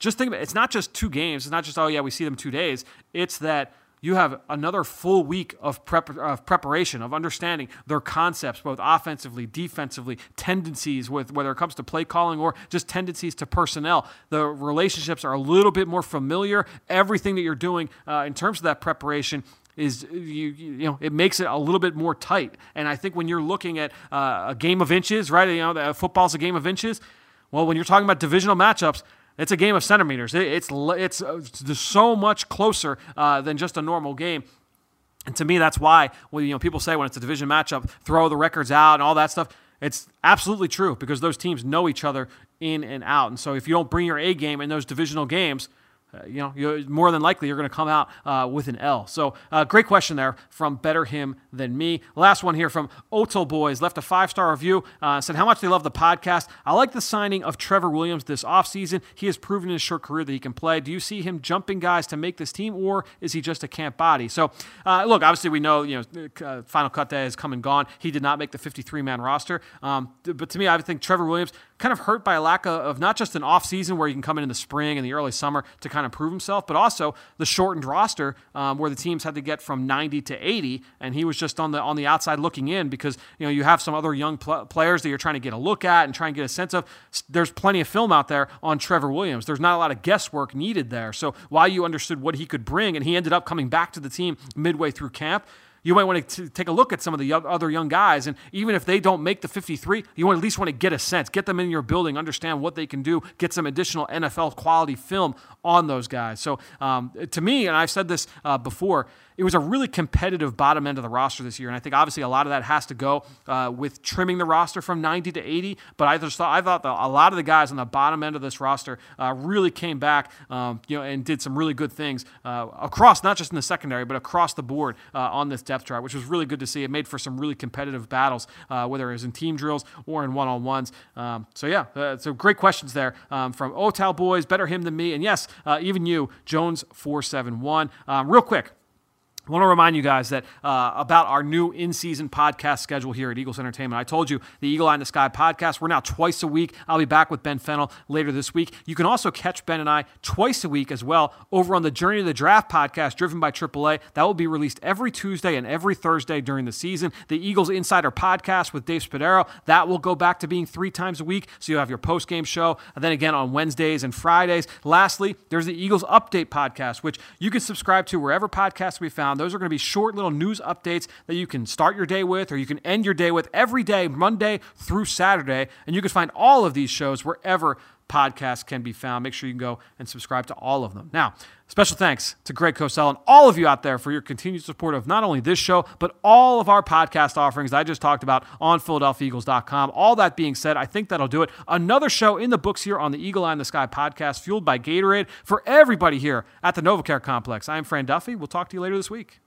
just think about it. It's not just 2 games. It's not just, we see them 2 days. It's that you have another full week of preparation, of understanding their concepts, both offensively, defensively, tendencies with whether it comes to play calling or just tendencies to personnel. The relationships are a little bit more familiar. Everything that you're doing in terms of that preparation is it makes it a little bit more tight. And I think when you're looking at a game of inches, right? Football's a game of inches. Well, when you're talking about divisional matchups, it's a game of centimeters. It's so much closer than just a normal game. And to me, that's why people say when it's a division matchup, throw the records out and all that stuff. It's absolutely true because those teams know each other in and out. And so if you don't bring your A game in those divisional games, you're more than likely you're going to come out with an L. So great question there from Better Him Than Me. Last one here from Otel Boys left a 5-star review, said how much they love the podcast. I like the signing of Trevor Williams this offseason. He has proven in his short career that he can play. Do you see him jumping guys to make this team, or is he just a camp body? So look, obviously we know Final Cut Day has come and gone. He did not make the 53-man roster. But to me, I think Trevor Williams kind of hurt by a lack of not just an offseason where he can come in the spring and the early summer to kind of prove himself, but also the shortened roster where the teams had to get from 90 to 80, and he was just on the outside looking in because you have some other young players that you're trying to get a look at and try and get a sense of. There's plenty of film out there on Trevor Williams. There's not a lot of guesswork needed there. So while you understood what he could bring, and he ended up coming back to the team midway through camp, you might want to take a look at some of the other young guys, and even if they don't make the 53, you at least want to get a sense, get them in your building, understand what they can do, get some additional NFL quality film on those guys. So to me, and I've said this before, it was a really competitive bottom end of the roster this year, and I think obviously a lot of that has to go with trimming the roster from 90 to 80, but I thought a lot of the guys on the bottom end of this roster really came back and did some really good things across, not just in the secondary, but across the board on this depth chart, which was really good to see. It made for some really competitive battles, whether it was in team drills or in one-on-ones. So great questions there from Otel Boys, Better Him Than Me, and yes, even you, Jones471. Real quick, I want to remind you guys that about our new in-season podcast schedule here at Eagles Entertainment. I told you, the Eagle Eye in the Sky podcast, we're now twice a week. I'll be back with Ben Fennell later this week. You can also catch Ben and I twice a week as well over on the Journey to the Draft podcast driven by AAA. That will be released every Tuesday and every Thursday during the season. The Eagles Insider podcast with Dave Spadaro, that will go back to being 3 times a week, so you'll have your post-game show, and then again on Wednesdays and Fridays. Lastly, there's the Eagles Update podcast, which you can subscribe to wherever podcasts we found. Those are going to be short little news updates that you can start your day with or you can end your day with every day, Monday through Saturday. And you can find all of these shows wherever podcasts can be found. Make sure you can go and subscribe to all of them. Now, special thanks to Greg Cosell and all of you out there for your continued support of not only this show, but all of our podcast offerings I just talked about on PhiladelphiaEagles.com. All that being said, I think that'll do it. Another show in the books here on the Eagle Eye in the Sky podcast, fueled by Gatorade. For everybody here at the Novacare Complex, I am Fran Duffy. We'll talk to you later this week.